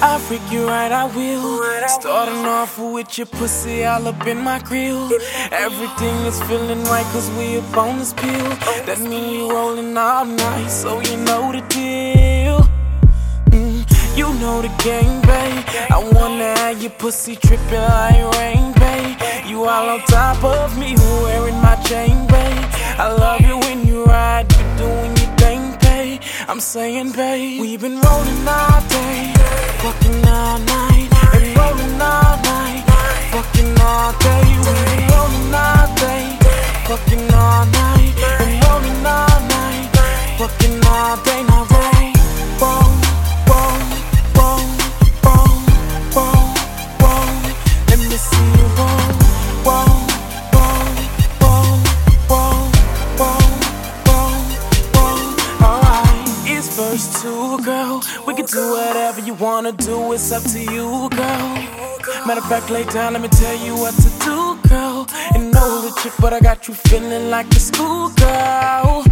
I'll freak you right, I will. Starting off with your pussy all up in my grill. Everything is feeling right cause we up on this pill. That mean you rolling all night, so you know the deal. You know the game, babe. I wanna have your pussy tripping like rain, babe. You all on top of me, wearing my chain, babe. I love you when you ride, you're doing your thing, babe. I'm saying, babe, we've been rolling all day, fucking all night, and rolling all night, fucking all day. We've been rolling all day, fucking all night, and rolling all night, fucking all day. Now roll, roll, roll, roll, roll, roll, roll. Let me see you roll, roll, roll, roll, roll, roll, roll, roll. Alright, it's verse 2, girl. We can do whatever you wanna do, it's up to you, girl. Matter of fact, lay down, let me tell you what to do, girl. And no little chick, but I got you feeling like a schoolgirl.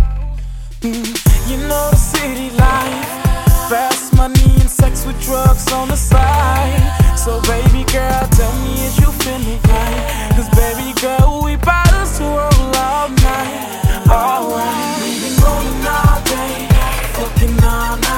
You know the city life, fast money and sex with drugs on the side. So baby girl, tell me, is you feeling right? Cause baby girl, we bout us to roll all night. Alright, we've been rolling all day, fucking all night.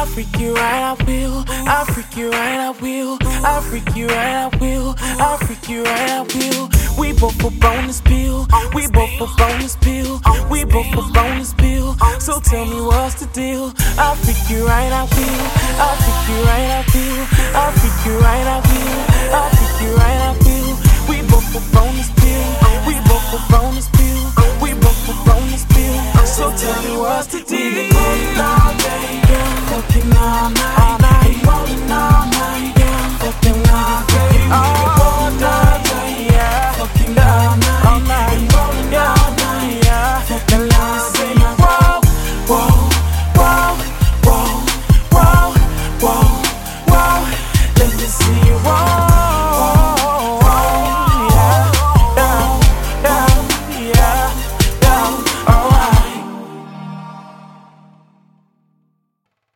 I'll freak you right, I will. I'll freak you right, I will. I'll freak you right, I will. We both up on this pill. We both up on this pill. We both up on this pill. So tell me what's the deal. I'll freak you right, I will. I'll freak you right, I will. I'll freak you right, I will. I'll freak you right, I will. We both up on this pill. We both up on this pill. We both up on this pill. So tell me what's the deal.